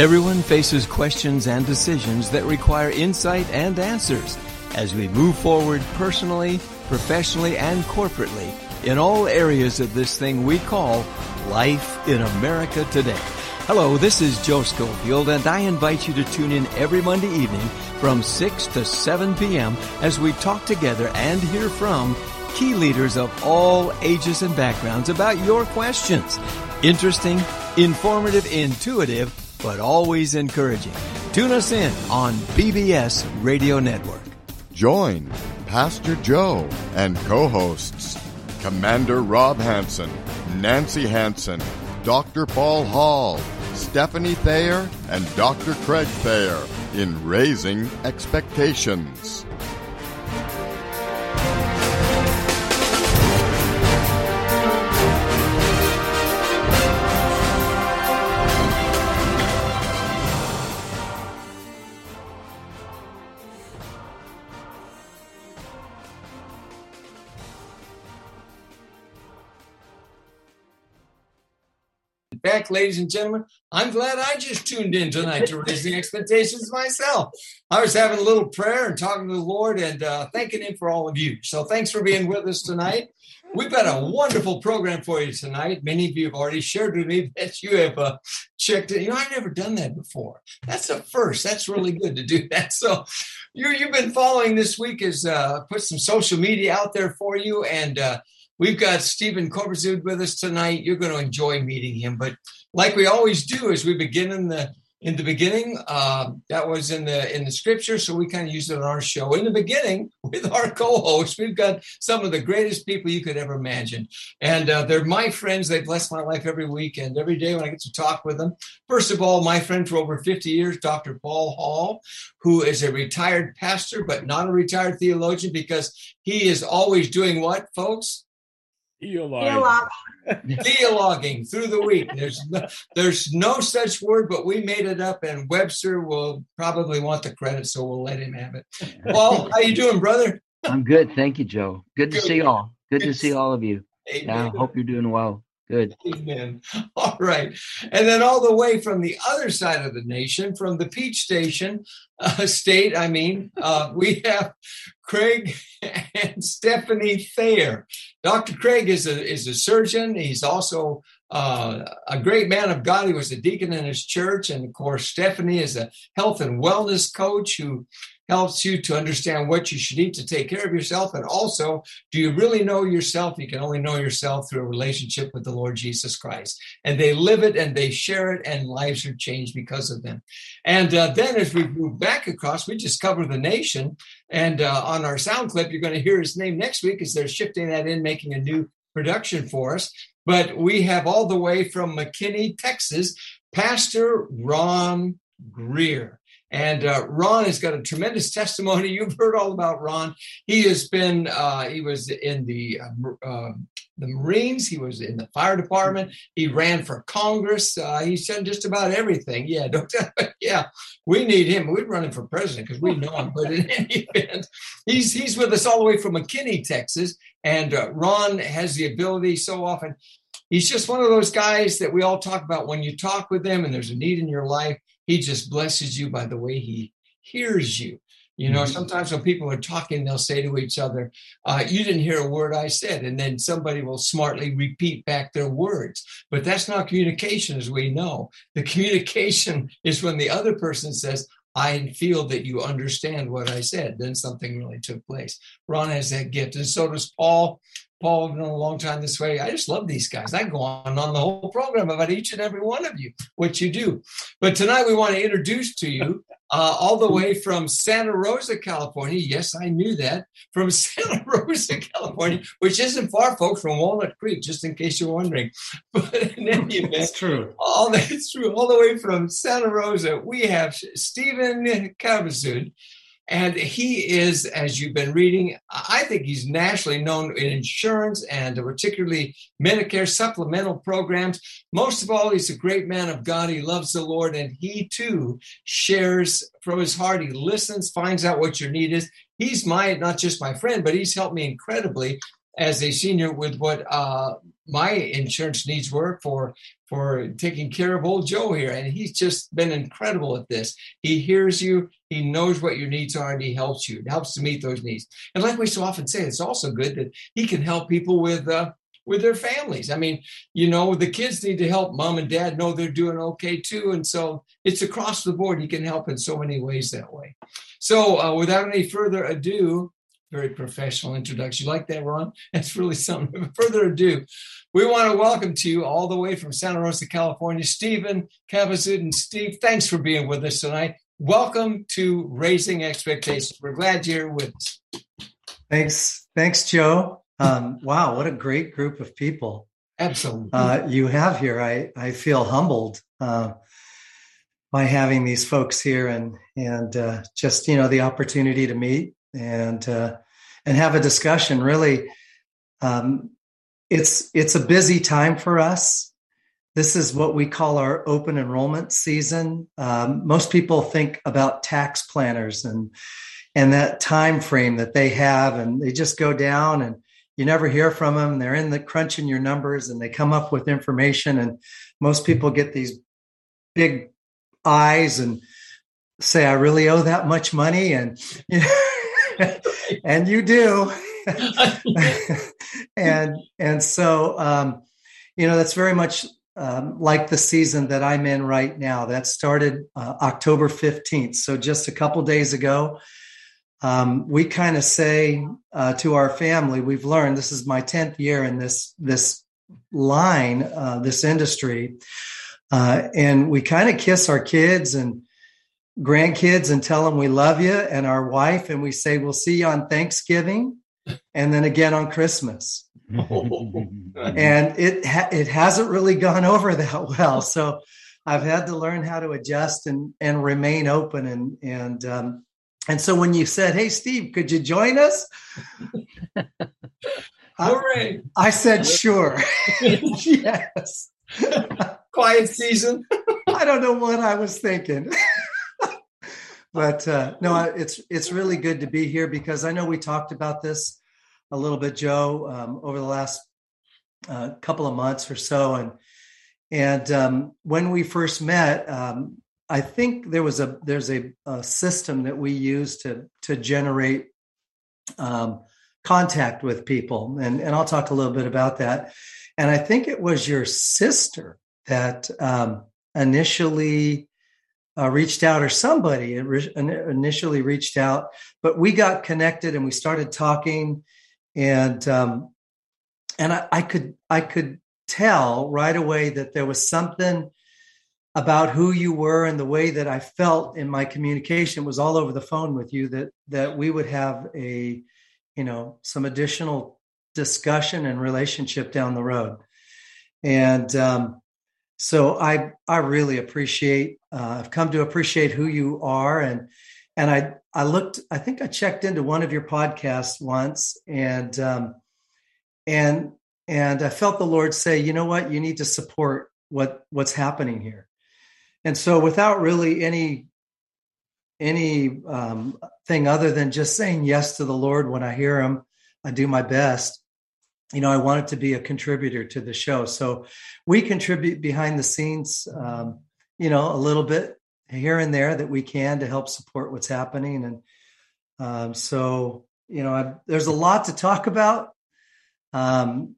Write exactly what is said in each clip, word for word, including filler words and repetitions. Everyone faces questions and decisions that require insight and answers as we move forward personally, professionally, and corporately in all areas of this thing we call life in America today. Hello, this is Joe Schofield, and I invite you to tune in every Monday evening from six to seven p.m. as we talk together and hear from key leaders of all ages and backgrounds about your questions. Interesting, informative, intuitive, but always encouraging. Tune us in on B B S Radio Network. Join Pastor Joe and co-hosts Commander Rob Hansen, Nancy Hansen, Doctor Paul Hall, Stephanie Thayer, and Doctor Craig Thayer in Raising Expectations. Back, ladies and gentlemen, I'm glad I just tuned in tonight to Raise the Expectations myself. I was having a little prayer and talking to the Lord and uh, thanking Him for all of you. So thanks for being with us tonight. We've got a wonderful program for you tonight. Many of you have already shared with me that you have uh, checked it. You know, I've never done that before. That's a first. That's really good to do that. So you, you've been following this week is uh, put some social media out there for you, and uh, we've got Stephen Cabezud with us tonight. You're going to enjoy meeting him. But like we always do, as we begin in the in the beginning, uh, that was in the in the scripture, so we kind of use it on our show. In the beginning, with our co-hosts, we've got some of the greatest people you could ever imagine. And uh, they're my friends. They bless my life every week and every day when I get to talk with them. First of all, my friend for over fifty years, Doctor Paul Hall, who is a retired pastor but not a retired theologian, because he is always doing what, folks? Theologuing. Theologuing through the week. There's no, there's no such word, but we made it up, and Webster will probably want the credit, so we'll let him have it. Paul, how you doing, brother? I'm good. Thank you, Joe. Good, good. to see all. Good to see all of you. I hope you're doing well. Good. Amen. All right. And then all the way from the other side of the nation, from the Peach Station, uh, state, I mean, uh, we have Craig and Stephanie Thayer. Doctor Craig is a, is a surgeon. He's also uh, a great man of God. He was a deacon in his church. And, of course, Stephanie is a health and wellness coach who helps you to understand what you should eat to take care of yourself. And also, do you really know yourself? You can only know yourself through a relationship with the Lord Jesus Christ. And they live it and they share it, and lives are changed because of them. And uh, then as we move back across, we just cover the nation. And uh, on our sound clip, you're going to hear his name next week as they're shifting that in, making a new production for us. But we have all the way from McKinney, Texas, Pastor Ron Greer. And uh, Ron has got a tremendous testimony. You've heard all about Ron. He has been, uh, he was in the uh, uh, the Marines. He was in the fire department. He ran for Congress. Uh, he's done just about everything. Yeah, don't tell, yeah, we need him. We'd run him for president because we know him. But in any event, he's, he's with us all the way from McKinney, Texas. And uh, Ron has the ability so often. He's just one of those guys that we all talk about when you talk with them and there's a need in your life. He just blesses you by the way he hears you. You know, sometimes when people are talking, they'll say to each other, uh, you didn't hear a word I said. And then somebody will smartly repeat back their words. But that's not communication, as we know. The communication is when the other person says, I feel that you understand what I said. Then something really took place. Ron has that gift. And so does Paul. Paul, I've known a long time this way. I just love these guys. I go on on the whole program about each and every one of you, what you do. But tonight we want to introduce to you uh, all the way from Santa Rosa, California. Yes, I knew that. From Santa Rosa, California, which isn't far, folks, from Walnut Creek, just in case you're wondering. But in any event, it's true. All that's true. All the way from Santa Rosa, we have Stephen Cabezud. And he is, as you've been reading, I think he's nationally known in insurance and particularly Medicare supplemental programs. Most of all, he's a great man of God. He loves the Lord, and he, too, shares from his heart. He listens, finds out what your need is. He's my, not just my friend, but he's helped me incredibly as a senior with what uh, my insurance needs were for for taking care of old Joe here. And he's just been incredible at this. He hears you. He knows what your needs are, and he helps you. It helps to meet those needs. And like we so often say, it's also good that he can help people with uh, with their families. I mean, you know, the kids need to help mom and dad know they're doing okay, too. And so it's across the board. He can help in so many ways that way. So uh, without any further ado, very professional introduction. You like that, Ron? That's really something. Without further ado, we want to welcome to you all the way from Santa Rosa, California, Stephen Cabezud. And Steve, thanks for being with us tonight. Welcome to Raising Expectations. We're glad you're with us. Thanks. Thanks, Joe. Um, wow, what a great group of people. Absolutely. Uh, you have here. I, I feel humbled uh, by having these folks here and and uh, just, you know, the opportunity to meet and uh, and have a discussion. Really, um, it's it's a busy time for us. This is what we call our open enrollment season. Um, most people think about tax planners and and that time frame that they have, and they just go down and you never hear from them. They're in the crunching your numbers and they come up with information. And most people get these big eyes and say, I really owe that much money. And, you know, and you do. and, and so, um, you know, that's very much um, like the season that I'm in right now. That started uh, October fifteenth. So just a couple days ago. Um, we kind of say uh, to our family, we've learned, this is my tenth year in this this line, uh, this industry, uh, and we kind of kiss our kids and grandkids and tell them we love you, and our wife, and we say, we'll see you on Thanksgiving, and then again on Christmas. And it ha- it hasn't really gone over that well, so I've had to learn how to adjust and, and remain open and and um And so when you said, hey, Steve, could you join us? Hooray. I, I said, sure. Yes. Quiet season. I don't know what I was thinking. But uh, no, it's it's really good to be here, because I know we talked about this a little bit, Joe, um, over the last uh, couple of months or so. And, and um, when we first met, um, I think there was a there's a, a system that we use to to generate um, contact with people, and and I'll talk a little bit about that. And I think it was your sister that um, initially uh, reached out, or somebody initially reached out. But we got connected and we started talking, and um, and I, I could I could tell right away that there was something about who you were and the way that I felt in my communication was all over the phone with you, that that we would have a, you know, some additional discussion and relationship down the road. And um, so I I really appreciate, uh, I've come to appreciate who you are. And and I I looked, I think I checked into one of your podcasts once, and um, and and I felt the Lord say, you know what, you need to support what what's happening here. And so without really any any um, thing other than just saying yes to the Lord when I hear him, I do my best. You know, I wanted to be a contributor to the show. So we contribute behind the scenes, um, you know, a little bit here and there that we can to help support what's happening. And um, so, you know, I, there's a lot to talk about. Um,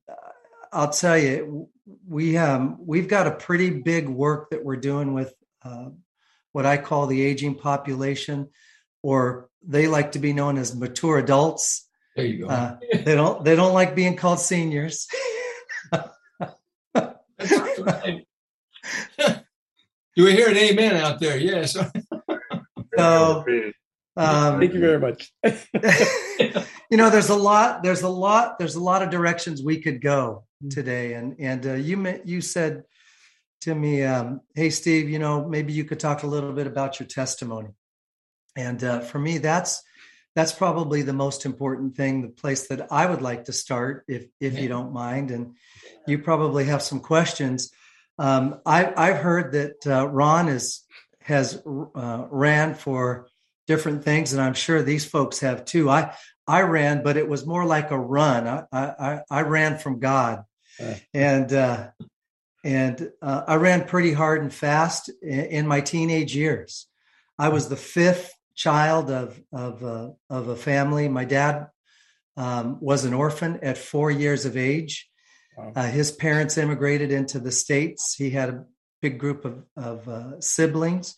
I'll tell you, we um we've got a pretty big work that we're doing with uh, what I call the aging population, or they like to be known as mature adults. There you go. Uh, they don't they don't like being called seniors. That's right. You were hearing amen out there, yes. So, um, thank you very much. You know, there's a lot, there's a lot, there's a lot of directions we could go today. And, and uh, you met, you said to me, um, hey, Steve, you know, maybe you could talk a little bit about your testimony. And uh, for me, that's, that's probably the most important thing, the place that I would like to start, if, if you don't mind. And you probably have some questions. Um, I, I've heard that uh, Ron is, has uh, ran for different things. And I'm sure these folks have too. I, I ran, but it was more like a run. I, I, I ran from God. And uh, and uh, I ran pretty hard and fast in, in my teenage years. I was the fifth child of of uh, of a family. My dad um, was an orphan at four years of age. Wow. Uh, his parents immigrated into the States. He had a big group of, of uh, siblings.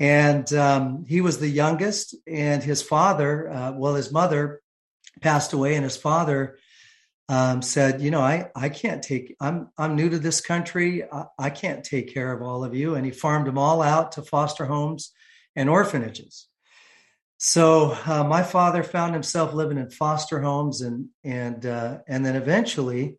And um, he was the youngest, and his father, uh, well, his mother passed away, and his father um, said, you know, I, I can't take, I'm I'm new to this country. I, I can't take care of all of you. And he farmed them all out to foster homes and orphanages. So uh, my father found himself living in foster homes, and and uh, and then eventually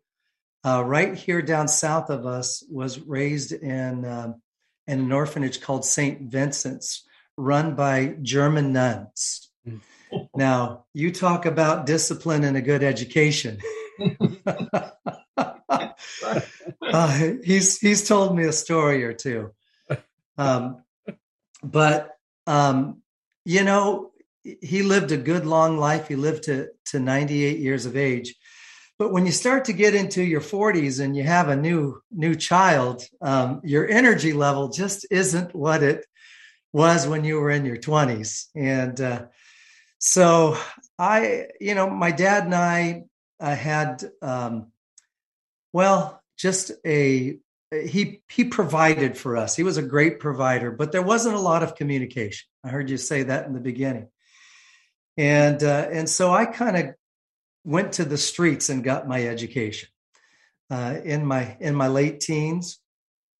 uh, right here down south of us was raised in um, in an orphanage called Saint Vincent's, run by German nuns. Now, you talk about discipline and a good education. uh, he's he's told me a story or two. Um, but, um, you know, he lived a good long life. He lived to, to ninety-eight years of age. But when you start to get into your forties and you have a new new child, um, your energy level just isn't what it was when you were in your twenties. And uh, so I, you know, my dad and I uh, had, um, well, just a he he provided for us. He was a great provider, but there wasn't a lot of communication. I heard you say that in the beginning, and uh, and so I kind of went to the streets and got my education uh, in my in my late teens,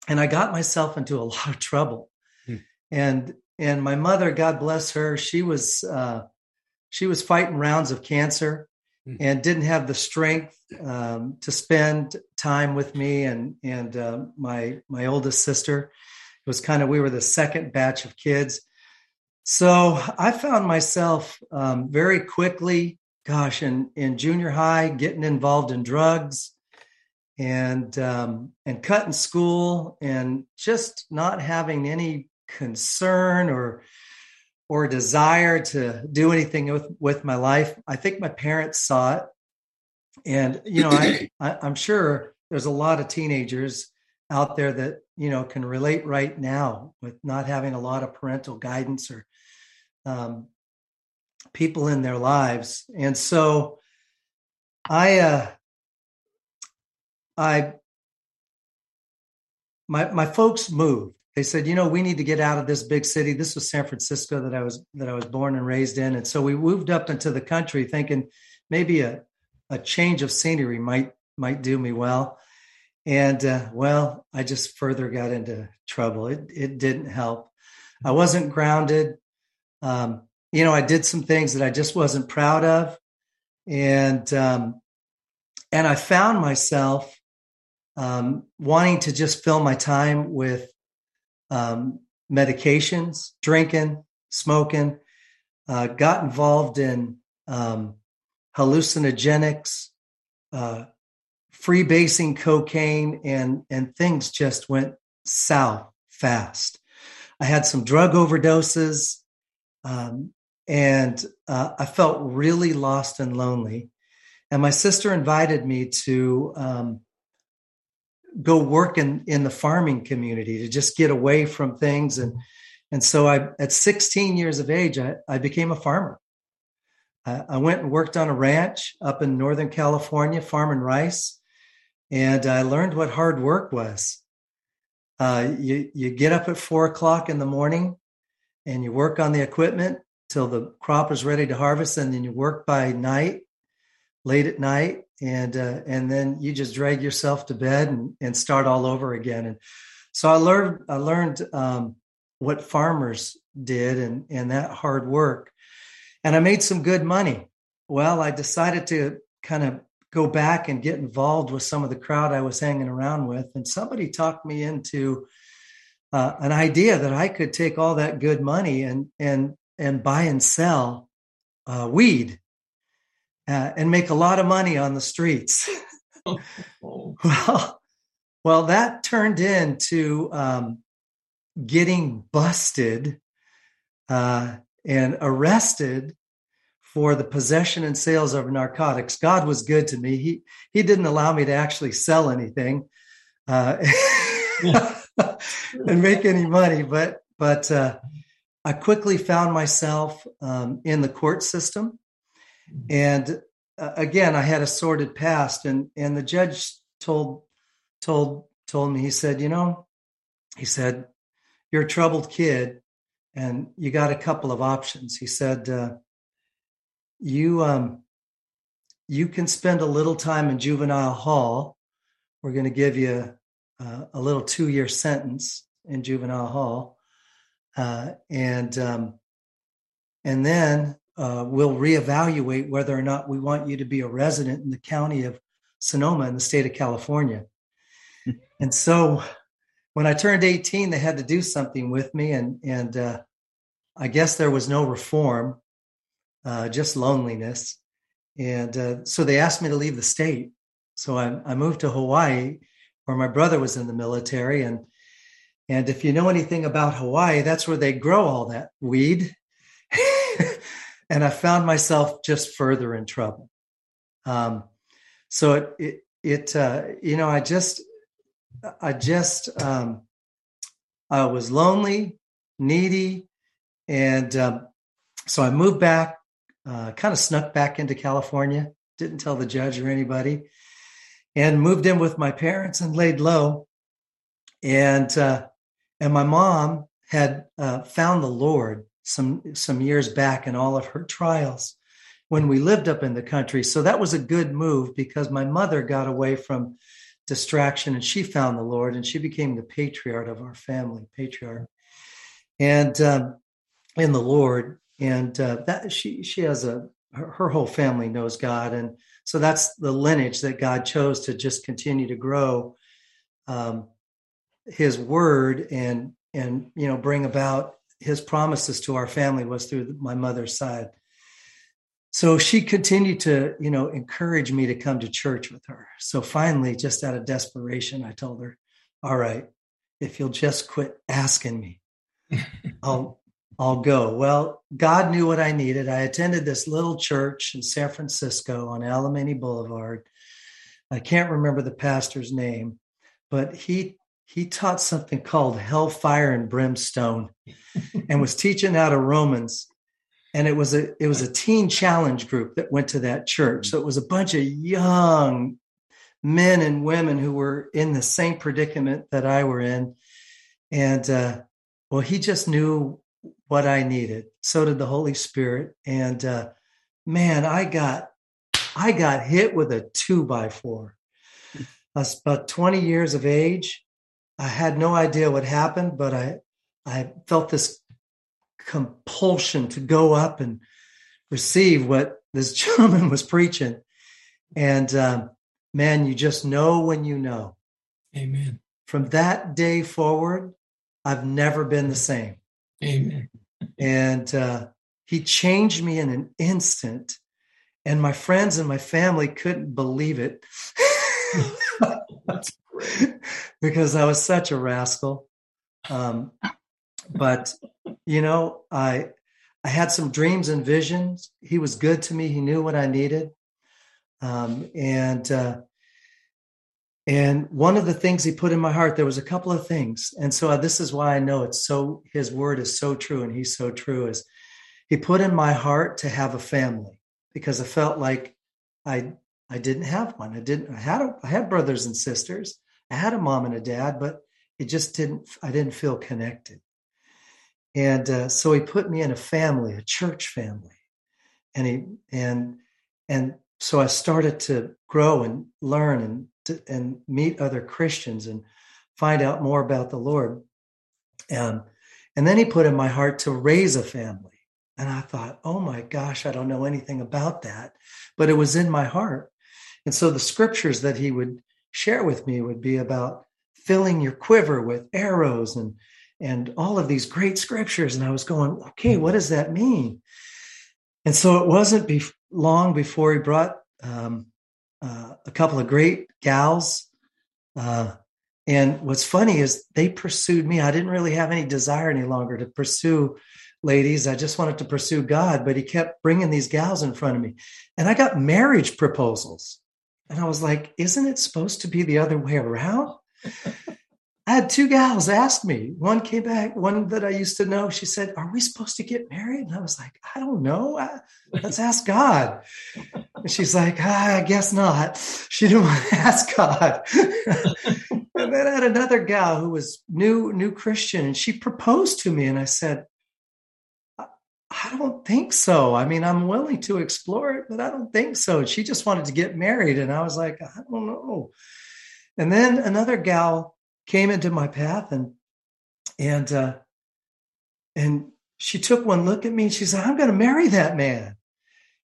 and I got myself into a lot of trouble. Hmm. And and my mother, God bless her, she was uh, she was fighting rounds of cancer, hmm. and didn't have the strength um, to spend time with me and and uh, my my oldest sister. It was kind of we were the second batch of kids, so I found myself um, very quickly. Gosh, in, in junior high, getting involved in drugs and um, and cutting school and just not having any concern or or desire to do anything with, with my life. I think my parents saw it. And, you know, I, I, I'm sure there's a lot of teenagers out there that, you know, can relate right now with not having a lot of parental guidance or um people in their lives. And so I, uh, I, my, my folks moved. They said, you know, we need to get out of this big city. This was San Francisco that I was, that I was born and raised in. And so we moved up into the country thinking maybe a, a change of scenery might, might do me well. And, uh, well, I just further got into trouble. It, it didn't help. I wasn't grounded. Um, You know, I did some things that I just wasn't proud of, and um, and I found myself um, wanting to just fill my time with um, medications, drinking, smoking. Uh, got involved in um, hallucinogenics, uh, freebasing cocaine, and and things just went south fast. I had some drug overdoses. Um, And uh, I felt really lost and lonely. And my sister invited me to um, go work in, in the farming community to just get away from things. And and so I, at sixteen years of age, I, I became a farmer. I, I went and worked on a ranch up in Northern California, farming rice. And I learned what hard work was. Uh, you, you get up at four o'clock in the morning and you work on the equipment till the crop is ready to harvest, and then you work by night, late at night, and uh, and then you just drag yourself to bed and, and start all over again. And so I learned I learned um, what farmers did and and that hard work, and I made some good money. Well, I decided to kind of go back and get involved with some of the crowd I was hanging around with, and somebody talked me into uh, an idea that I could take all that good money and and and buy and sell uh, weed uh, and make a lot of money on the streets. well, well, that turned into um, getting busted uh, and arrested for the possession and sales of narcotics. God was good to me. He he didn't allow me to actually sell anything uh, and make any money. But but uh, I quickly found myself um, in the court system. And uh, again, I had a sordid past. And and the judge told told told me, he said, you know, he said, you're a troubled kid and you got a couple of options. He said, uh, you um, you can spend a little time in juvenile hall. We're going to give you uh, a little two-year sentence in juvenile hall. Uh, and um, and then uh, we'll reevaluate whether or not we want you to be a resident in the county of Sonoma in the state of California. And so when I turned eighteen, they had to do something with me. And, and uh, I guess there was no reform, uh, just loneliness. And uh, so they asked me to leave the state. So I, I moved to Hawaii, where my brother was in the military. And and if you know anything about Hawaii, that's where they grow all that weed. And I found myself just further in trouble. Um, so it, it, it uh, you know, I just... I just, um, I was lonely, needy. And um, so I moved back, uh, kind of snuck back into California, didn't tell the judge or anybody, and moved in with my parents and laid low. And, uh, and my mom had uh, found the Lord some, some years back in all of her trials when we lived up in the country. So that was a good move because my mother got away from distraction, and she found the Lord, and she became the patriarch of our family, patriarch, and um, in the Lord, and uh, that she she has a her, her whole family knows God, and so that's the lineage that God chose to just continue to grow um, His Word and and you know bring about His promises to our family was through my mother's side. So she continued to, you know, encourage me to come to church with her. So finally, just out of desperation, I told her, all right, if you'll just quit asking me, I'll, I'll go. Well, God knew what I needed. I attended this little church in San Francisco on Alemany Boulevard. I can't remember the pastor's name, but he he taught something called hellfire and brimstone and was teaching out of Romans. And it was a it was a teen challenge group that went to that church. So it was a bunch of young men and women who were in the same predicament that I were in. And, uh, well, he just knew what I needed. So did the Holy Spirit. And, uh, man, I got I got hit with a two by four. I was about twenty years of age. I had no idea what happened, but I I felt this compulsion to go up and receive what this gentleman was preaching. And um, man, you just know when you know. Amen. From that day forward, I've never been the same. Amen. And uh, he changed me in an instant. And my friends and my family couldn't believe it. That's great. Because I was such a rascal. Um, but You know, I I had some dreams and visions. He was good to me. He knew what I needed. Um, and uh, and one of the things he put in my heart, there was a couple of things. And so this is why I know it's so, his word is so true and he's so true, is he put in my heart to have a family because I felt like I I didn't have one. I didn't, I had, a, I had brothers and sisters. I had a mom and a dad, but it just didn't, I didn't feel connected. And uh, so he put me in a family, a church family, and he and and so I started to grow and learn and to, and meet other Christians and find out more about the Lord. Um, and then he put in my heart to raise a family, and I thought, oh my gosh, I don't know anything about that, but it was in my heart. And so the scriptures that he would share with me would be about filling your quiver with arrows and. and all of these great scriptures. And I was going, okay, what does that mean? And so it wasn't be- long before he brought um, uh, a couple of great gals. Uh, and what's funny is they pursued me. I didn't really have any desire any longer to pursue ladies. I just wanted to pursue God, but he kept bringing these gals in front of me. And I got marriage proposals. And I was like, isn't it supposed to be the other way around? I had two gals ask me. One came back, one that I used to know. She said, are we supposed to get married? And I was like, I don't know. I, let's ask God. And she's like, ah, I guess not. She didn't want to ask God. And then I had another gal who was new, new Christian, and she proposed to me. And I said, I don't think so. I mean, I'm willing to explore it, but I don't think so. And she just wanted to get married. And I was like, I don't know. And then another gal came into my path, and and uh, and she took one look at me and she said, I'm going to marry that man.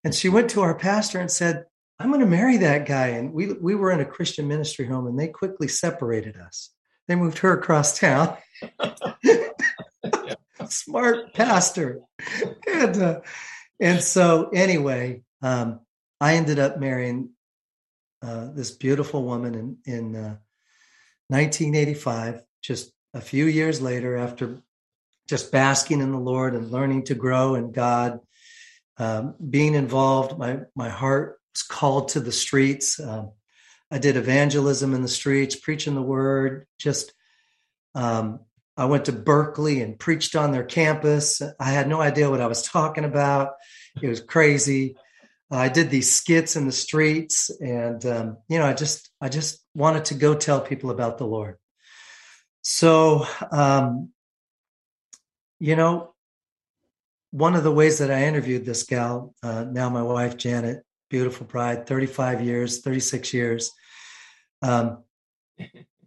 And she went to our pastor and said, I'm going to marry that guy. And we we were in a Christian ministry home, and they quickly separated us. They moved her across town. Smart pastor. and, uh, and so anyway, um, I ended up marrying uh, this beautiful woman in, in uh, nineteen eighty-five, just a few years later, after just basking in the Lord and learning to grow in God, um, being involved. My, my heart was called to the streets. Um, I did evangelism in the streets, preaching the word, just, um, I went to Berkeley and preached on their campus. I had no idea what I was talking about. It was crazy. I did these skits in the streets, and um, you know, I just, I just wanted to go tell people about the Lord. So, um, you know, one of the ways that I interviewed this gal, uh, now my wife Janet, beautiful bride, thirty-five years, thirty-six years. Um,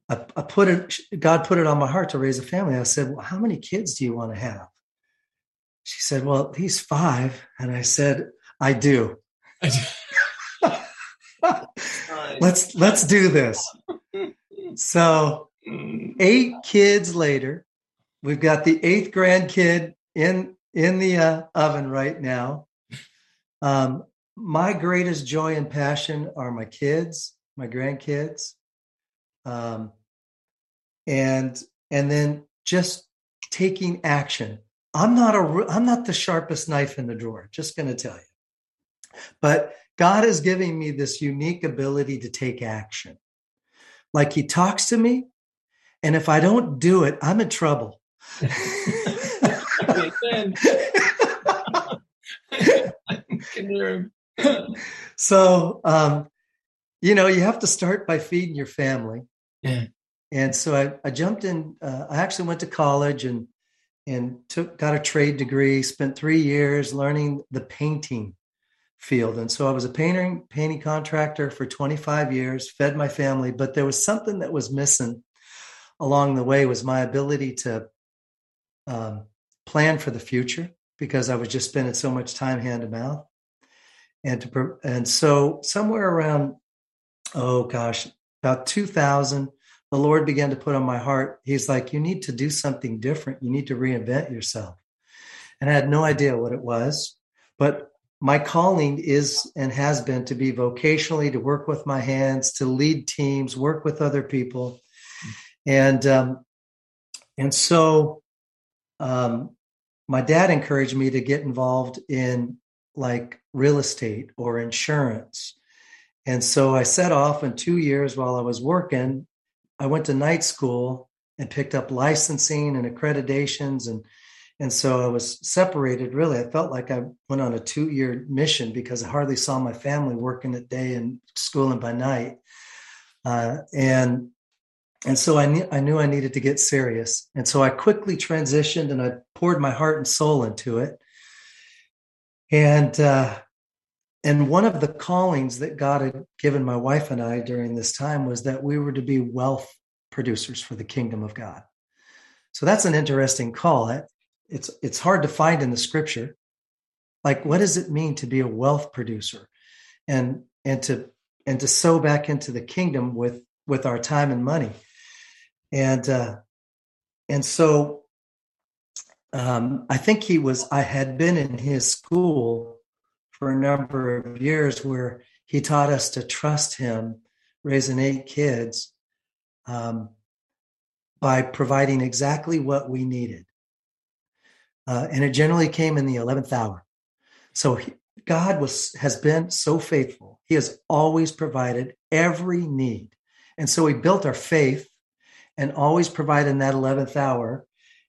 I put it, God put it on my heart to raise a family. I said, well, how many kids do you want to have? She said, well, at least five. And I said, I do. I do. let's, let's do this. So eight kids later, we've got the eighth grandkid in, in the uh, oven right now. Um, my greatest joy and passion are my kids, my grandkids. Um, and, and then just taking action. I'm not a, I'm not the sharpest knife in the drawer, just going to tell you, but God is giving me this unique ability to take action. Like he talks to me, and if I don't do it, I'm in trouble. So, um, you know, you have to start by feeding your family. Yeah. And so I, I jumped in. Uh, I actually went to college and and took got a trade degree. Spent three years learning the painting field, and so I was a painting painting contractor for twenty-five years. Fed my family, but there was something that was missing along the way. Was my ability to um, plan for the future, because I was just spending so much time hand to mouth, and to and so somewhere around oh gosh. About two thousand, the Lord began to put on my heart. He's like, you need to do something different. You need to reinvent yourself. And I had no idea what it was, but my calling is and has been to be vocationally, to work with my hands, to lead teams, work with other people. And, um, and so um, my dad encouraged me to get involved in like real estate or insurance. And so I set off in two years while I was working. I went to night school and picked up licensing and accreditations. And, and so I was separated, really. I felt like I went on a two-year mission because I hardly saw my family working at day and schooling by night. Uh, and and so I, ne- I knew I needed to get serious. And so I quickly transitioned, and I poured my heart and soul into it. And uh And one of the callings that God had given my wife and I during this time was that we were to be wealth producers for the kingdom of God. So that's an interesting call. It's, it's hard to find in the scripture. Like, what does it mean to be a wealth producer and, and to, and to sow back into the kingdom with, with our time and money? And, uh, and so um, I think he was, I had been in his school for a number of years where he taught us to trust him, raising eight kids, um, by providing exactly what we needed. Uh, and it generally came in the eleventh hour. So he, God was has been so faithful. He has always provided every need. And so we built our faith and always provided in that eleventh hour.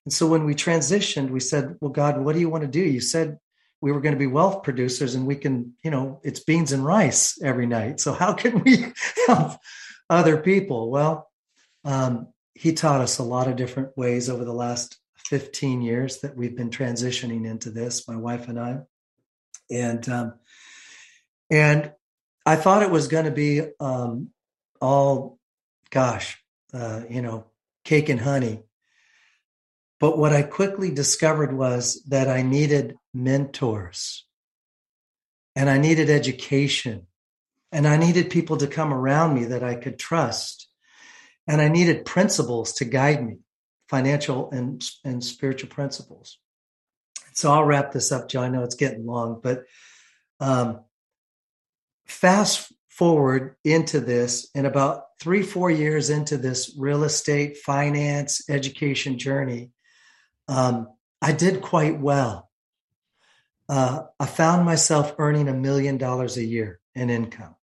And so when we transitioned, we said, well, God, what do you want to do? You said we were going to be wealth producers and we can, you know, it's beans and rice every night. So how can we help other people? Well, um, he taught us a lot of different ways over the last fifteen years that we've been transitioning into this, my wife and I. And, um, and I thought it was going to be, um, all gosh, uh, you know, cake and honey. But what I quickly discovered was that I needed mentors and I needed education and I needed people to come around me that I could trust. And I needed principles to guide me, financial and, and spiritual principles. So I'll wrap this up, Joe. I know it's getting long, but um, fast forward into this, and about three, four years into this real estate, finance, education journey, um, I did quite well. Uh, I found myself earning a million dollars a year in income.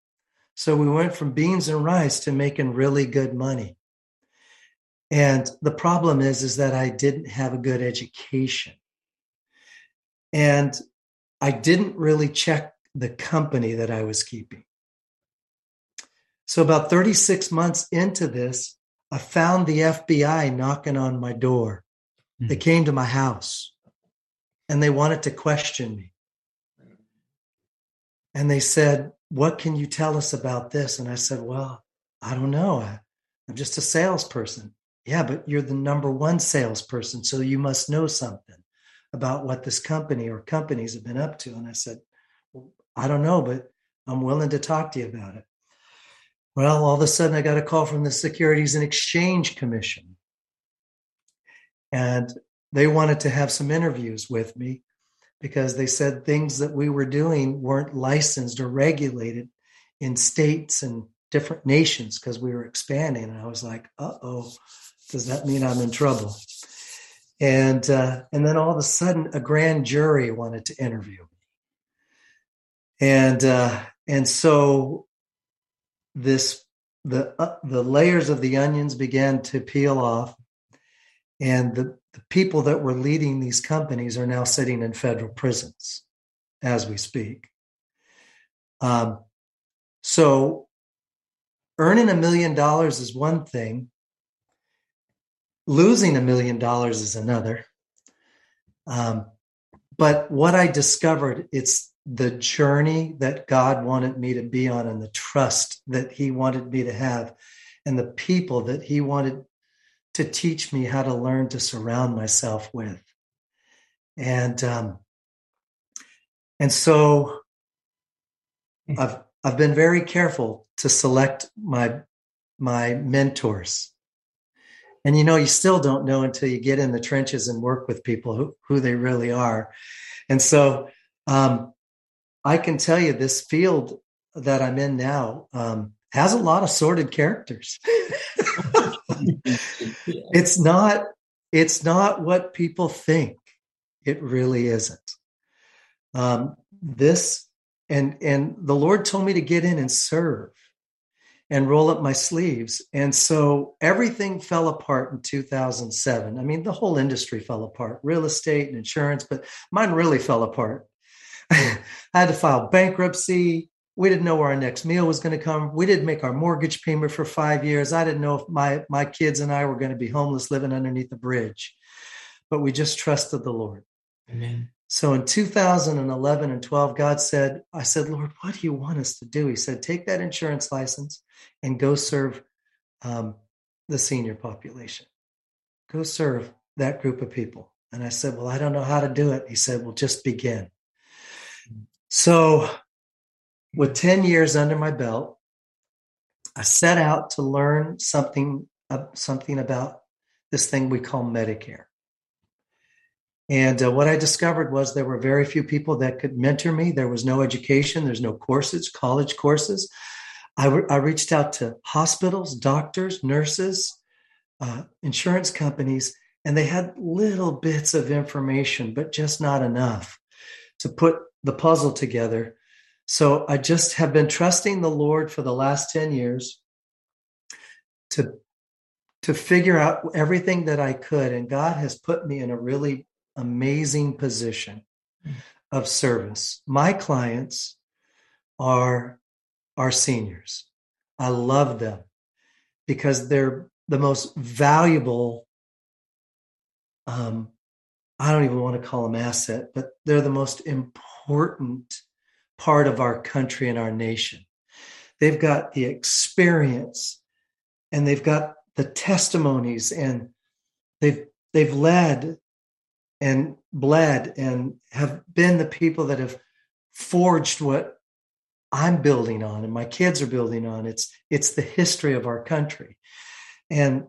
So we went from beans and rice to making really good money. And the problem is, is that I didn't have a good education. And I didn't really check the company that I was keeping. So about thirty-six months into this, I found the F B I knocking on my door. Mm-hmm. They came to my house and they wanted to question me. And they said, what can you tell us about this? And I said, well, I don't know. I, I'm just a salesperson. Yeah, but you're the number one salesperson, so you must know something about what this company or companies have been up to. And I said, well, I don't know, but I'm willing to talk to you about it. Well, all of a sudden I got a call from the Securities and Exchange Commission. And they wanted to have some interviews with me because they said things that we were doing weren't licensed or regulated in states and different nations because we were expanding. And I was like, uh-oh, does that mean I'm in trouble? And uh, and then all of a sudden, a grand jury wanted to interview me. And uh, and so this the uh, the layers of the onions began to peel off. And the, the people that were leading these companies are now sitting in federal prisons as we speak. Um, so earning a million dollars is one thing. Losing a million dollars is another. Um, but what I discovered, it's the journey that God wanted me to be on and the trust that he wanted me to have and the people that he wanted to teach me how to learn to surround myself with. And um, and so I've I've been very careful to select my my mentors. And, you know, you still don't know until you get in the trenches and work with people who, who they really are. And so um, I can tell you this field that I'm in now um, has a lot of sordid characters. It's not it's not what people think. It really isn't. Um, this and and the Lord told me to get in and serve and roll up my sleeves. And so everything fell apart in two thousand seven. I mean, the whole industry fell apart, real estate and insurance, but mine really fell apart. I had to file bankruptcy. We didn't know where our next meal was going to come. We didn't make our mortgage payment for five years. I didn't know if my, my kids and I were going to be homeless living underneath the bridge, but we just trusted the Lord. Amen. So in two thousand eleven and twelve, God said, I said, Lord, what do you want us to do? He said, take that insurance license and go serve um, the senior population. Go serve that group of people. And I said, well, I don't know how to do it. He said, well, just begin. So with ten years under my belt, I set out to learn something, uh, something about this thing we call Medicare. And uh, what I discovered was there were very few people that could mentor me. There was no education. There's no courses, college courses. I, re- I reached out to hospitals, doctors, nurses, uh, insurance companies, And they had little bits of information, but just not enough to put the puzzle together. So I just have been trusting the Lord for the last ten years to, to figure out everything that I could. And God has put me in a really amazing position of service. My clients are our seniors. I love them because they're the most valuable, um, I don't even want to call them asset, but they're the most important part of our country and our nation. They've got the experience and they've got the testimonies and they've, they've led and bled and have been the people that have forged what I'm building on and my kids are building on. It's, it's the history of our country. And,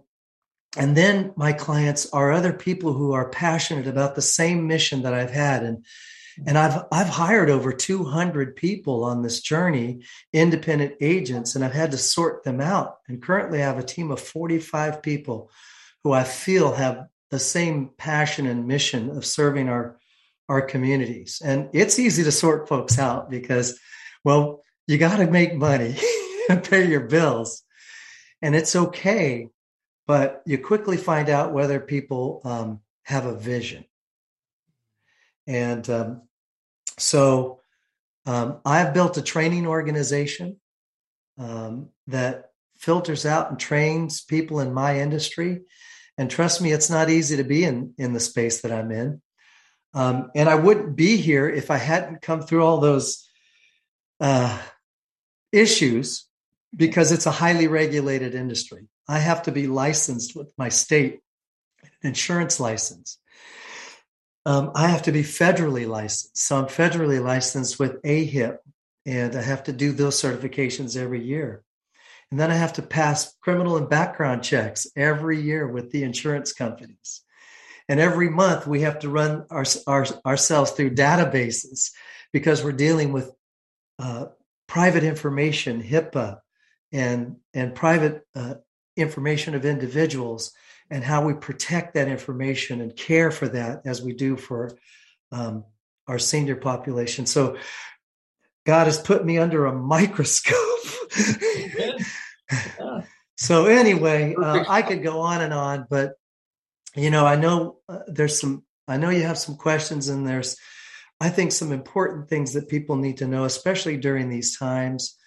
and then my clients are other people who are passionate about the same mission that I've had. And, and I've, I've hired over two hundred people on this journey, independent agents, and I've had to sort them out. And currently I have a team of forty-five people who I feel have the same passion and mission of serving our, our communities. And it's easy to sort folks out because, well, you got to make money and pay your bills. And it's okay, but you quickly find out whether people um, have a vision. And um, so um, I've built a training organization um, that filters out and trains people in my industry. And trust me, it's not easy to be in, in the space that I'm in. Um, and I wouldn't be here if I hadn't come through all those uh, issues, because it's a highly regulated industry. I have to be licensed with my state insurance license. Um, I have to be federally licensed. So I'm federally licensed with A H I P, and I have to do those certifications every year. And then I have to pass criminal and background checks every year with the insurance companies. And every month we have to run our, our, ourselves through databases because we're dealing with uh, private information, HIPAA, and, and private uh, information of individuals, and how we protect that information and care for that as we do for um, our senior population. So God has put me under a microscope. Yeah. So anyway, uh, I could go on and on, but you know, I know uh, there's some, I know you have some questions, and there's, I think, some important things that people need to know, especially during these times,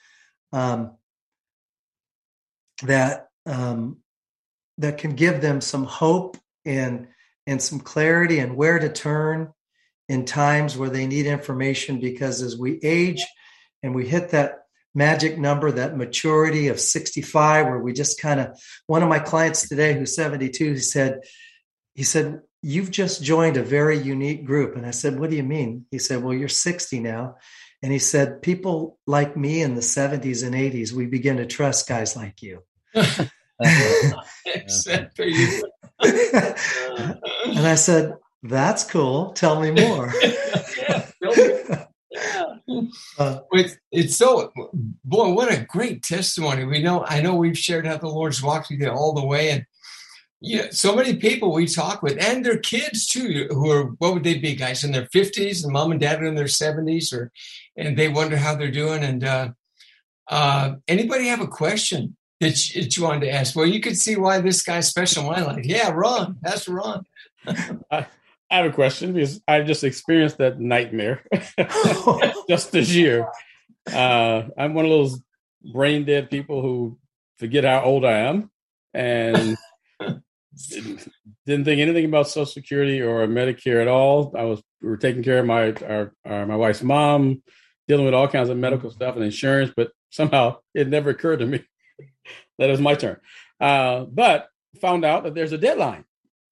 um, that, um, that can give them some hope and, and some clarity and where to turn in times where they need information, because as we age and we hit that magic number, that maturity of sixty-five, where we just kind of, one of my clients today who's seventy-two, he said, he said, you've just joined a very unique group. And I said, what do you mean? He said, well, you're sixty now. And he said, people like me in the seventies and eighties, we begin to trust guys like you. Except for you. And I said, that's cool. Tell me more. Yeah, yeah. Uh, it's, it's so, boy, what a great testimony. We know, I know we've shared how the Lord's walked with you all the way. And yeah, so many people we talk with, and their kids too, who are, what would they be, guys, in their fifties, and mom and dad are in their seventies, or, and they wonder how they're doing. And uh, uh, anybody have a question that you, that you wanted to ask? Well, you could see why this guy's special in my life. Yeah, Ron, that's Ron. I, I have a question, because I just experienced that nightmare just this year. Uh, I'm one of those brain dead people who forget how old I am, and didn't, didn't think anything about Social Security or Medicare at all. I was we were taking care of my our, our, my wife's mom, dealing with all kinds of medical stuff and insurance, but somehow it never occurred to me that it was my turn. Uh, but found out that there's a deadline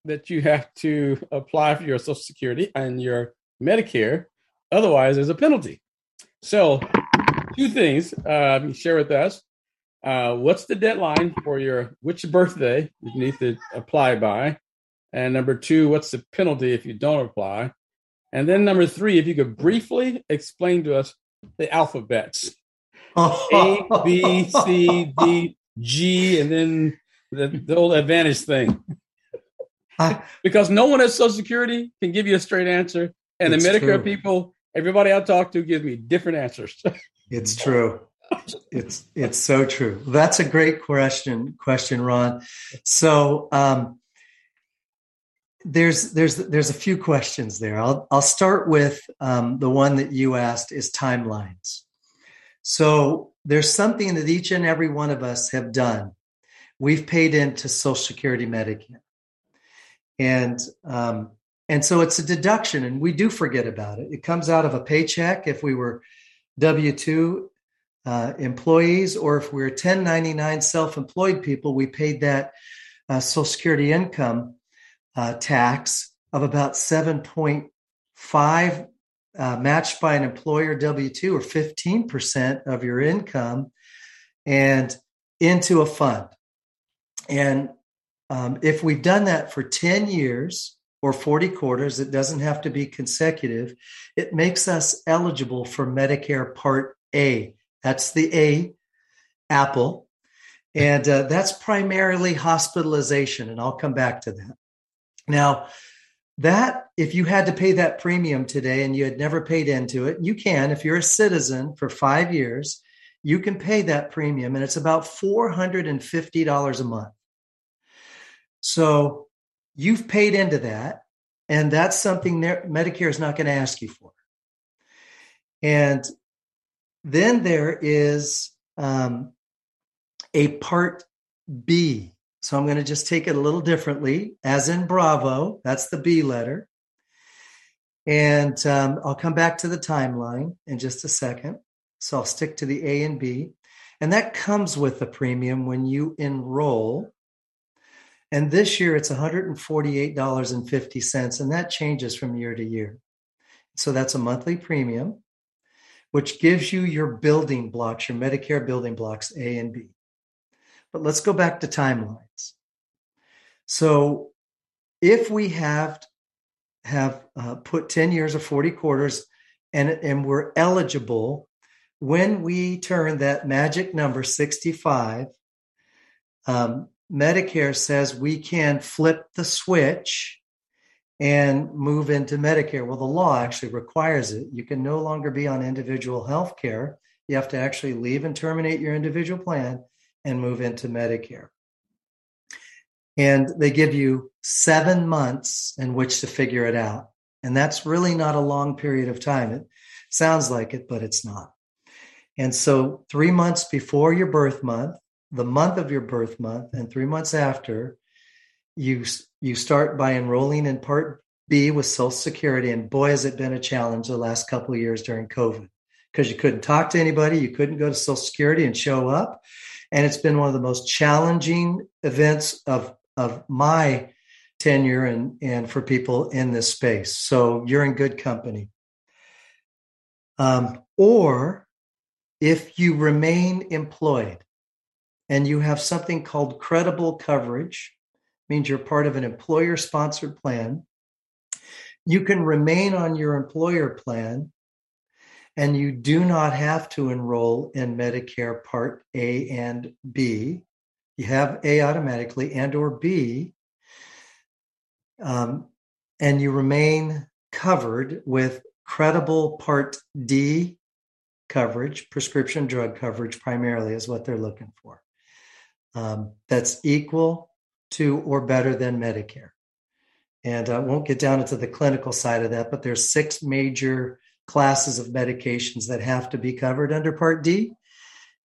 that you have to apply for your Social Security and your Medicare. Otherwise, there's a penalty. So two things, uh, share with us. Uh, what's the deadline for your, which birthday you need to apply by? And number two, what's the penalty if you don't apply? And then number three, if you could briefly explain to us the alphabets. A, B, C, D, G, and then the, the old advantage thing. I, because no one at Social Security can give you a straight answer. And the Medicare true. people, everybody I talk to gives me different answers. It's true. It's it's so true. That's a great question, question, Ron. So um, there's there's there's a few questions there. I'll I'll start with um, the one that you asked is timelines. So there's something that each and every one of us have done. We've paid into Social Security, Medicare, and um, and so it's a deduction, and we do forget about it. It comes out of a paycheck if we were W two Uh, employees, or if we're ten ninety-nine self-employed people, we paid that uh, Social Security income uh, tax of about seven point five uh, matched by an employer W two or fifteen percent of your income and into a fund. And um, if we've done that for ten years or forty quarters, it doesn't have to be consecutive. It makes us eligible for Medicare Part A. That's the A, Apple, and uh, that's primarily hospitalization, and I'll come back to that. Now, that if you had to pay that premium today and you had never paid into it, you can. If you're a citizen for five years, you can pay that premium, and it's about four hundred fifty dollars a month. So you've paid into that, and that's something that Medicare is not going to ask you for. And then there is um, a Part B. So I'm going to just take it a little differently, as in Bravo. That's the B letter. And um, I'll come back to the timeline in just a second. So I'll stick to the A and B. And that comes with the premium when you enroll. And this year it's one hundred forty-eight dollars and fifty cents, and that changes from year to year. So that's a monthly premium, which gives you your building blocks, your Medicare building blocks, A and B. But let's go back to timelines. So if we have have uh, put ten years or forty quarters and, and we're eligible, when we turn that magic number sixty-five, um, Medicare says we can flip the switch and move into Medicare. Well, the law actually requires it. You can no longer be on individual health care. You have to actually leave and terminate your individual plan and move into Medicare. And they give you seven months in which to figure it out. And that's really not a long period of time. It sounds like it, but it's not. And so three months before your birth month, the month of your birth month, and three months after, you You start by enrolling in Part B with Social Security, and boy, has it been a challenge the last couple of years during COVID, because you couldn't talk to anybody, you couldn't go to Social Security and show up, and it's been one of the most challenging events of, of my tenure and, and for people in this space. So you're in good company. Um, or if you remain employed and you have something called credible coverage, means you're part of an employer-sponsored plan. You can remain on your employer plan, and you do not have to enroll in Medicare Part A and B. You have A automatically and or B, um, and you remain covered with credible Part D coverage, prescription drug coverage primarily is what they're looking for. Um, that's equal to or better than Medicare. And I won't get down into the clinical side of that, but there's six major classes of medications that have to be covered under Part D.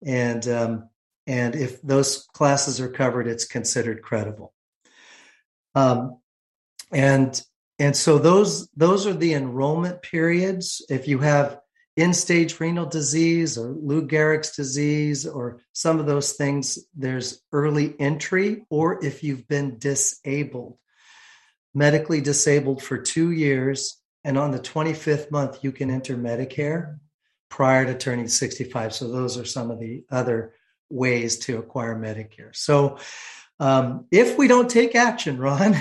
And, um, and if those classes are covered, it's considered credible. Um, and, and so those, those are the enrollment periods. If you have end-stage renal disease or Lou Gehrig's disease or some of those things, there's early entry, or if you've been disabled, medically disabled for two years, and on the twenty-fifth month, you can enter Medicare prior to turning sixty-five. So those are some of the other ways to acquire Medicare. So um, if we don't take action, Ron,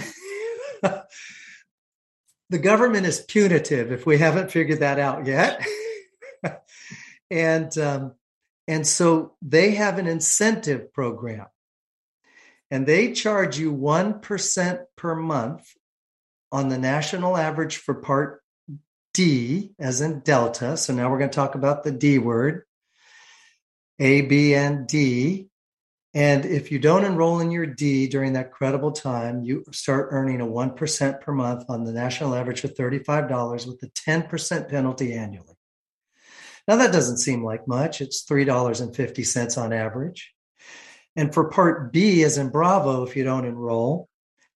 the government is punitive if we haven't figured that out yet. And um, and so they have an incentive program. and they charge you one percent per month on the national average for Part D, as in Delta. So now we're going to talk about the D word, A, B, and D. And if you don't enroll in your D during that credible time, you start earning a one percent per month on the national average of thirty-five dollars with a ten percent penalty annually. Now, that doesn't seem like much. It's three dollars and fifty cents on average. And for Part B, as in Bravo, if you don't enroll,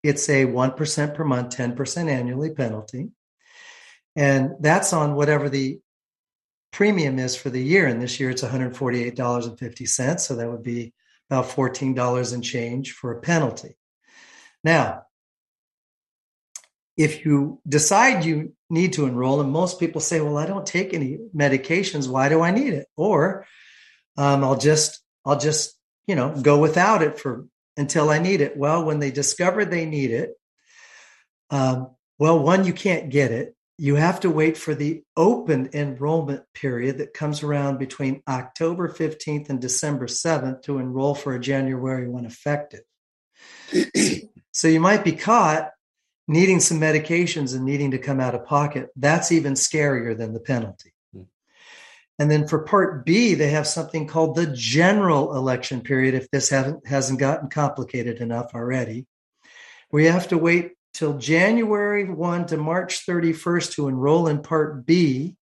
it's a one percent per month, ten percent annually penalty. And that's on whatever the premium is for the year. And this year, it's one hundred forty-eight dollars and fifty cents. So that would be about fourteen dollars and change for a penalty. Now, if you decide you need to enroll, and most people say, well, I don't take any medications. Why do I need it? Or um, I'll just, I'll just, you know, go without it for until I need it. Well, when they discover they need it, um, well, one, you can't get it. You have to wait for the open enrollment period that comes around between October fifteenth and December seventh to enroll for a January first effective. So you might be caught needing some medications and needing to come out of pocket. That's even scarier than the penalty. And then for Part B, they have something called the general election period, if this hasn't, hasn't gotten complicated enough already. We have to wait till January first to March thirty-first to enroll in Part B.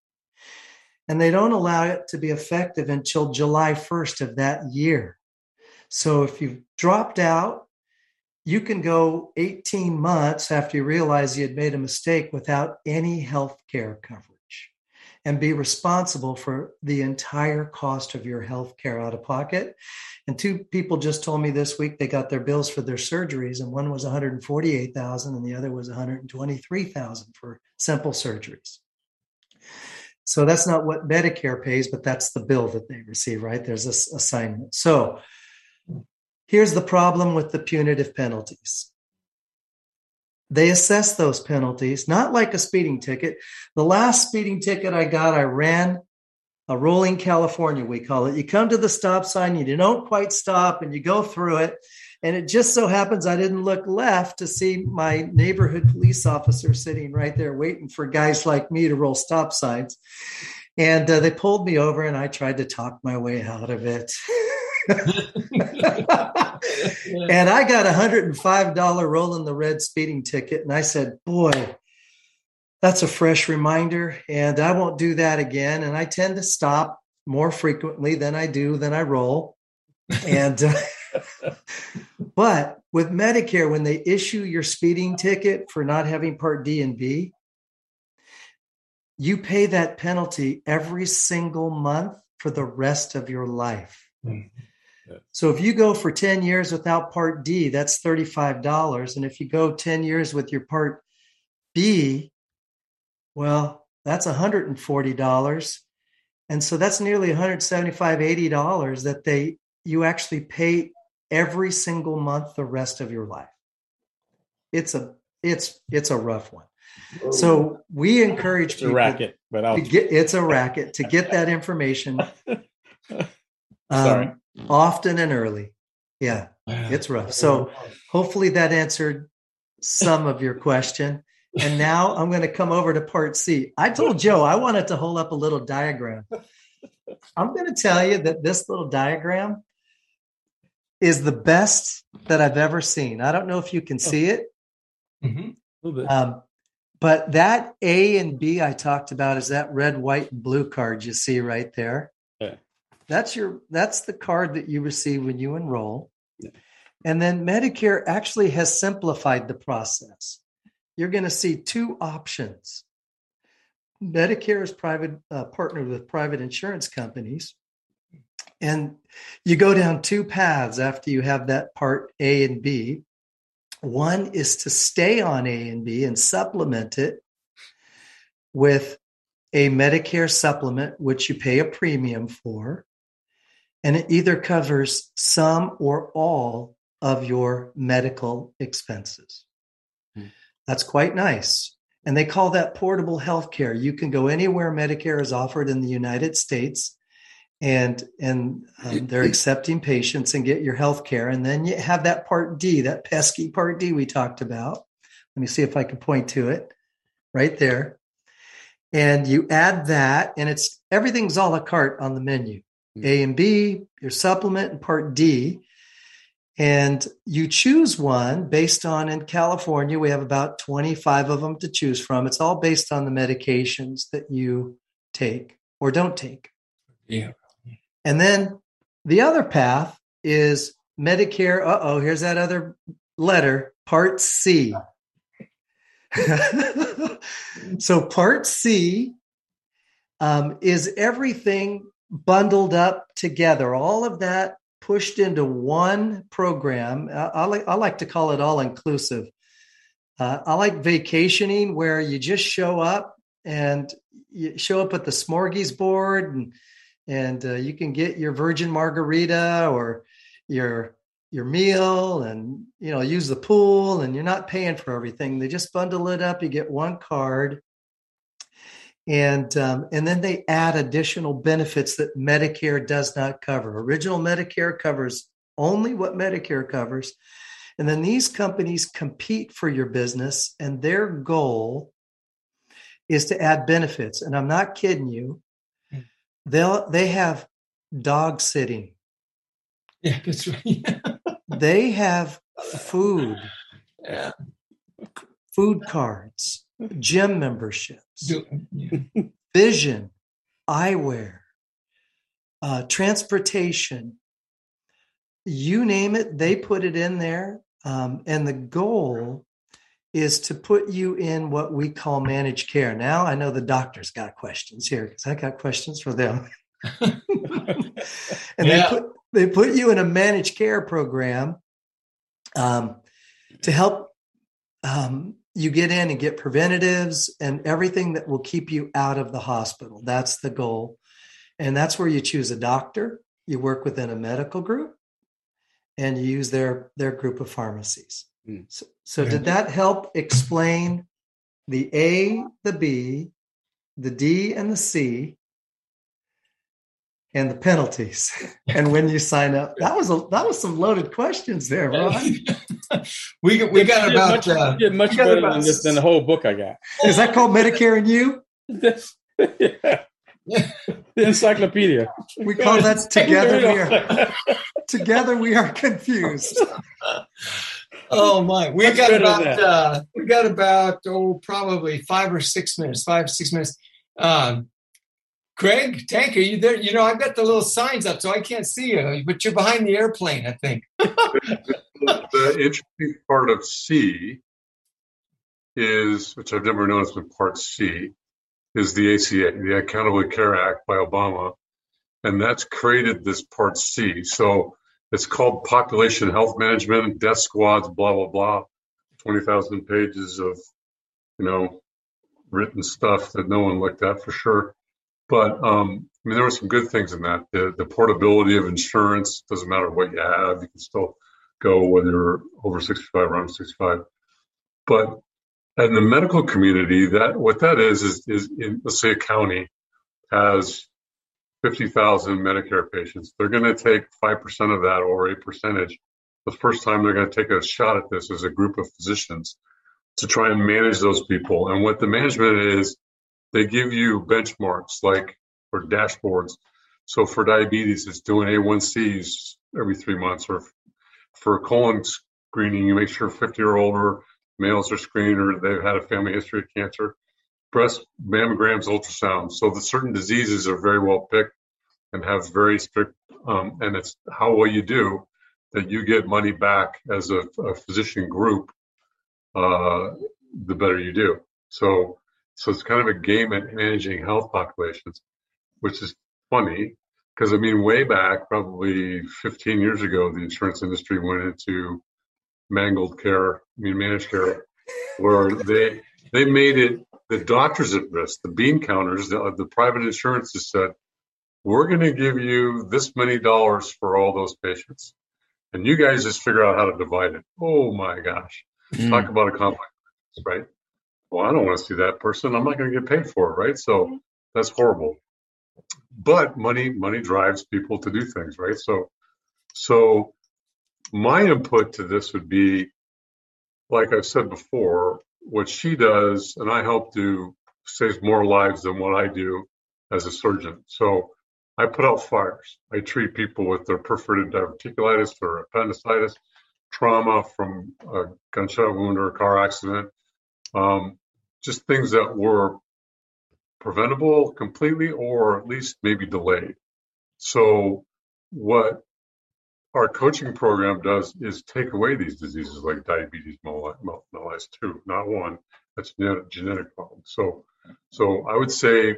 And they don't allow it to be effective until July first of that year. So if you've dropped out, you can go eighteen months after you realize you had made a mistake without any health care coverage and be responsible for the entire cost of your health care out of pocket. And two people just told me this week they got their bills for their surgeries, and one was one hundred forty-eight thousand dollars and the other was one hundred twenty-three thousand dollars for simple surgeries. So that's not what Medicare pays, but that's the bill that they receive, right? There's this assignment. So here's the problem with the punitive penalties. They assess those penalties, not like a speeding ticket. The last speeding ticket I got, I ran a rolling California, we call it. You come to the stop sign, you don't quite stop, and you go through it. And it just so happens I didn't look left to see my neighborhood police officer sitting right there waiting for guys like me to roll stop signs. And uh, they pulled me over, and I tried to talk my way out of it. And I got a one hundred five dollars roll in the red speeding ticket. And I said, boy, that's a fresh reminder. And I won't do that again. And I tend to stop more frequently than I do, than I roll. And, uh, but with Medicare, when they issue your speeding ticket for not having Part D and B, you pay that penalty every single month for the rest of your life. Mm-hmm. So if you go for ten years without Part D, that's thirty-five dollars. And if you go ten years with your Part B, well, that's one hundred forty dollars. And so that's nearly one hundred seventy-five dollars, eighty dollars that they you actually pay every single month the rest of your life. It's a it's it's a rough one. So we encourage it's people. It's a racket. But I'll... To get, it's a racket to get that information. Sorry. Um, often and early. Yeah, it's rough. So hopefully that answered some of your question. And now I'm going to come over to Part C. I told Joe I wanted to hold up a little diagram. I'm going to tell you that this little diagram is the best that I've ever seen. I don't know if you can see it. Mm-hmm. A little bit. Um, but that A and B I talked about is that red, white, and blue card you see right there. That's your. That's the card that you receive when you enroll. Yeah. And then Medicare actually has simplified the process. You're going to see two options. Medicare is private uh, partnered with private insurance companies. And you go down two paths after you have that Part A and B. One is to stay on A and B and supplement it with a Medicare supplement, which you pay a premium for. And it either covers some or all of your medical expenses. Hmm. That's quite nice. And they call that portable health care. You can go anywhere Medicare is offered in the United States and and um, they're accepting patients and get your health care. And then you have that Part D, that pesky Part D we talked about. Let me see if I can point to it right there. And you add that, and it's everything's a la carte on the menu. Mm-hmm. A and B, your supplement, and Part D. And you choose one based on, in California, we have about twenty-five of them to choose from. It's all based on the medications that you take or don't take. Yeah. And then the other path is Medicare. Uh-oh, here's that other letter, Part C. So Part C um, is everything bundled up together, all of that pushed into one program. I, I, like, I like to call it all-inclusive. Uh, I like vacationing, where you just show up and you show up at the smorgasbord, and and uh, you can get your virgin margarita or your your meal, and, you know, use the pool, and you're not paying for everything. They just bundle it up. You get one card, and um, and then they add additional benefits that Medicare does not cover. Original Medicare covers only what Medicare covers. And then these companies compete for your business, and their goal is to add benefits. And I'm not kidding you. They'll, they have dog sitting. Yeah, that's right. They have food, yeah. food cards, gym memberships, yeah. vision, eyewear, uh, transportation, you name it, they put it in there. Um, and the goal is to put you in what we call managed care. Now, I know the doctor's got questions here, because I got questions for them. and yeah. they put they put you in a managed care program um, to help um, you get in and get preventatives and everything that will keep you out of the hospital. That's the goal. And that's where you choose a doctor, you work within a medical group, and you use their, their group of pharmacies. Mm. So, so did that help explain the A, the B, the D, and the C, and the penalties, and when you sign up? That was a, that was some loaded questions there, Ron. we we got about much, uh, much we got better about, than this than the whole book I got. Is that called Medicare and You? Yeah. The encyclopedia. We call that Together We Are Together We Are Confused. Oh my! We much got about uh, we got about oh probably five or six minutes, five six minutes. Um, Craig, Tank, are you there? You know, I've got the little signs up, so I can't see you, but you're behind the airplane, I think. The interesting part of C is, which I've never noticed in Part C, is the A C A, the Accountable Care Act by Obama, and that's created this Part C. So it's called Population Health Management, Death Squads, blah, blah, blah, twenty thousand pages of, you know, written stuff that no one looked at for sure. But um, I mean, there were some good things in that. The, the portability of insurance, doesn't matter what you have, you can still go whether you're over sixty-five or under sixty-five. But in the medical community, that what that is is, is in, let's say a county has fifty thousand Medicare patients. They're going to take five percent of that, or a percentage. The first time they're going to take a shot at this is a group of physicians to try and manage those people. And what the management is, they give you benchmarks, like, or dashboards. So for diabetes, it's doing A one C's every three months. Or for colon screening, you make sure fifty or older males are screened, or they've had a family history of cancer. Breast mammograms, ultrasounds. So the certain diseases are very well picked and have very strict, um, and it's how well you do that you get money back as a, a physician group, uh, the better you do. So. So it's kind of a game at managing health populations, which is funny because, I mean, way back, probably fifteen years ago, the insurance industry went into mangled care, I mean, managed care, where they they made it the doctors at risk, the bean counters, the, the private insurances said, we're going to give you this many dollars for all those patients, and you guys just figure out how to divide it. Oh, my gosh. Mm. Talk about a complex, right? Well, I don't want to see that person. I'm not going to get paid for it, right? So that's horrible. but money money drives people to do things, right? So, so my input to this would be, like I've said before, what she does, and I help do, saves more lives than what I do as a surgeon. So I put out fires. I treat people with their perforated diverticulitis or appendicitis, trauma from a gunshot wound or a car accident, um, just things that were preventable completely, or at least maybe delayed. So what our coaching program does is take away these diseases like diabetes, mellitus two, not one. That's a genetic problem. So, so I would say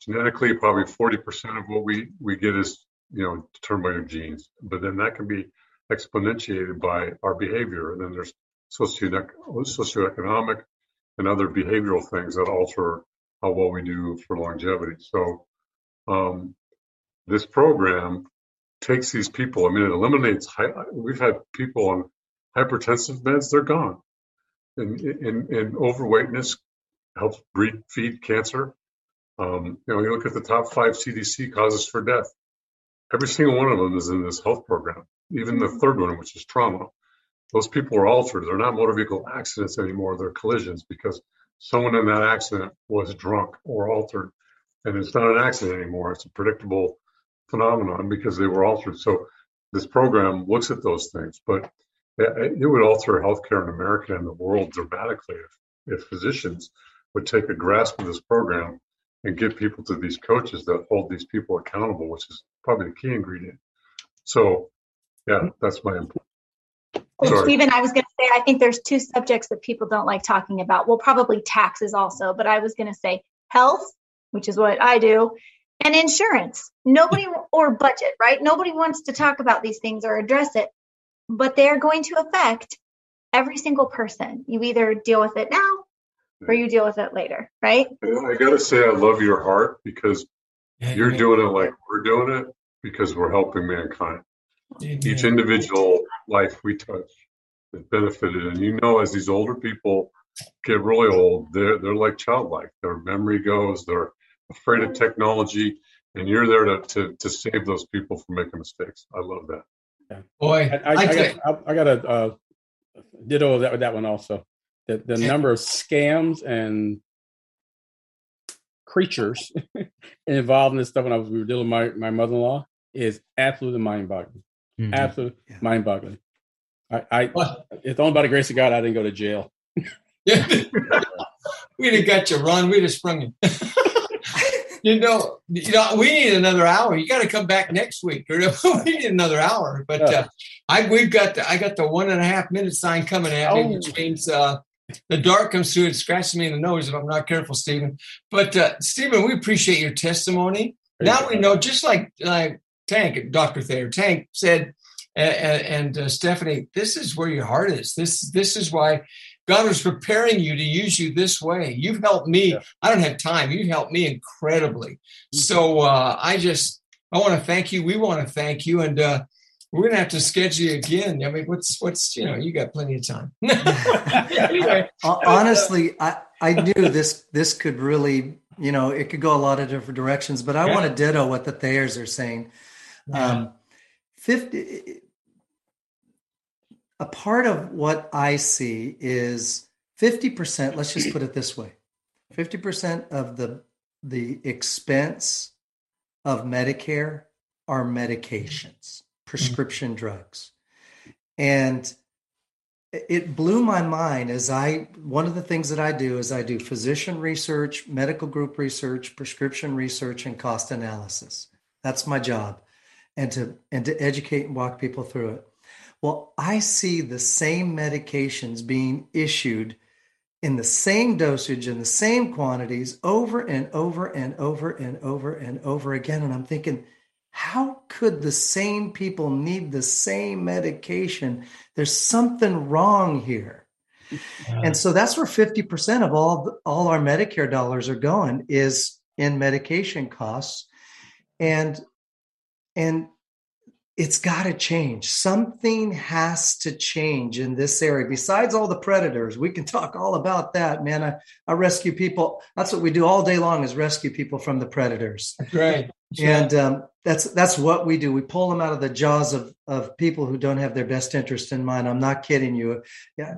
genetically, probably forty percent of what we, we get is, you know, determined by your genes, but then that can be exponentiated by our behavior. And then there's socioeconomic and other behavioral things that alter how well we do for longevity. So um, this program takes these people. I mean, it eliminates, high, we've had people on hypertensive meds, they're gone. And, and, and overweightness helps breed, feed cancer. Um, you know, you look at the top five C D C causes for death. Every single one of them is in this health program. Even the third one, which is trauma. Those people are altered. They're not motor vehicle accidents anymore. They're collisions because someone in that accident was drunk or altered. And it's not an accident anymore. It's a predictable phenomenon because they were altered. So this program looks at those things, but it would alter healthcare in America and the world dramatically if, if physicians would take a grasp of this program and give people to these coaches that hold these people accountable, which is probably the key ingredient. So, yeah, that's my input. Well, Stephen, I was going to say, I think there's two subjects that people don't like talking about. Well, probably taxes also, but I was going to say health, which is what I do, and insurance. Nobody, or budget, right? Nobody wants to talk about these things or address it, but they're going to affect every single person. You either deal with it now or you deal with it later, right? I got to say, I love your heart because you're doing it like we're doing it because we're helping mankind. Each individual life we touch is benefited. And you know, as these older people get really old, they're, they're like childlike. Their memory goes, they're afraid of technology, and you're there to, to, to save those people from making mistakes. I love that. Yeah. Boy, I, I, I, got, I, I got a uh, ditto that, that one also. The, the number of scams and creatures involved in this stuff when I was we were dealing with my, my mother-in-law is absolutely mind-boggling. Mm-hmm. Absolutely yeah. mind-boggling. I, I it's only by the grace of God I didn't go to jail. Yeah. We'd have got you, Ron. We'd have sprung you. You know, you know, we need another hour. You got to come back next week. We need another hour. But uh, I we've got the, I got the one and a half minute sign coming at me, oh. which means uh, the dark comes through and scratches me in the nose if I'm not careful, Stephen. But uh, Stephen, we appreciate your testimony. Now yeah. we know, just like like Tank, Doctor Thayer, Tank said, and, and uh, Stephanie, this is where your heart is. This this is why. God was preparing you to use you this way. You've helped me. Yeah. I don't have time. You've helped me incredibly. So uh, I just, I want to thank you. We want to thank you. And uh, we're going to have to schedule you again. I mean, what's, what's, you know, you got plenty of time. Anyway. Honestly, I, I knew this, this could really, you know, it could go a lot of different directions, but I yeah. want to ditto what the Thayers are saying. Yeah. Um, fifty A part of what I see is fifty percent, let's just put it this way, fifty percent of the, the expense of Medicare are medications, prescription drugs. And it blew my mind as I, one of the things that I do is I do physician research, medical group research, prescription research, and cost analysis. That's my job, and to, and to educate and walk people through it. Well, I see the same medications being issued in the same dosage, in the same quantities, over and over and over and over and over again. And I'm thinking, how could the same people need the same medication? There's something wrong here. Yeah. And so that's where fifty percent of all, all our Medicare dollars are going, is in medication costs. And, and it's got to change. Something has to change in this area. Besides all the predators, we can talk all about that, man. I, I rescue people. That's what we do all day long, is rescue people from the predators. Right. Sure. And um, that's that's what we do. We pull them out of the jaws of, of people who don't have their best interest in mind. I'm not kidding you. Yeah,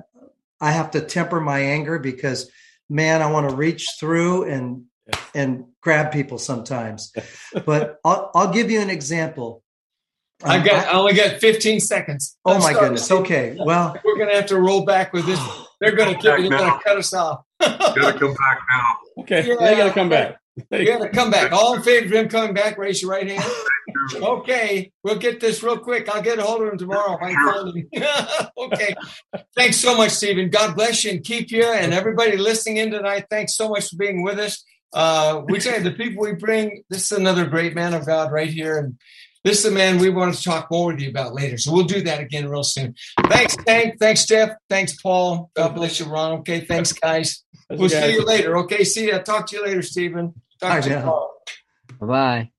I have to temper my anger because, man, I want to reach through and and grab people sometimes. But I'll, I'll give you an example. Um, I've got, I only got fifteen seconds. Oh, I'm my goodness. Okay. Well, we're going to have to roll back with this. They're going to cut us off. Got to come back now. Okay. Yeah. They got to come back. You got to come back. All in favor of him coming back, raise your right hand. Okay. We'll get this real quick. I'll get a hold of him tomorrow. Okay. Thanks so much, Stephen. God bless you and keep you. And everybody listening in tonight, thanks so much for being with us. Uh, we tell you, the people we bring, this is another great man of God right here. And this is a man we want to talk more with you about later. So we'll do that again real soon. Thanks, Hank. Thanks, Jeff. Thanks, Paul. God bless you, Ron. Okay, thanks, guys. That's we'll guys. See you later. Okay, see ya. Talk to you later, Stephen. Talk All to you, Paul. Bye-bye.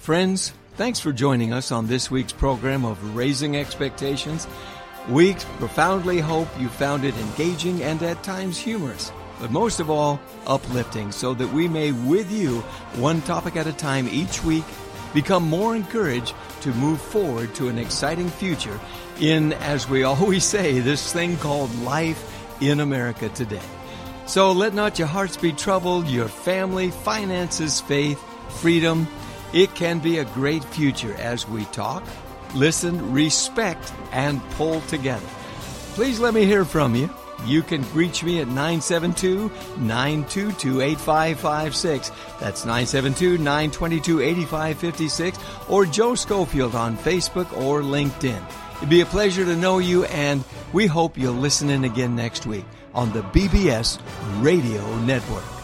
Friends, thanks for joining us on this week's program of Raising Expectations. We profoundly hope you found it engaging and at times humorous, but most of all, uplifting, so that we may, with you, one topic at a time each week, become more encouraged to move forward to an exciting future in, as we always say, this thing called life in America today. So let not your hearts be troubled, your family, finances, faith, freedom. It can be a great future as we talk, listen, respect, and pull together. Please let me hear from you. You can reach me at nine seven two, nine two two, eight five five six. That's nine seven two, nine two two, eight five five six, or Joe Schofield on Facebook or LinkedIn. It'd be a pleasure to know you, and we hope you'll listen in again next week on the B B S Radio Network.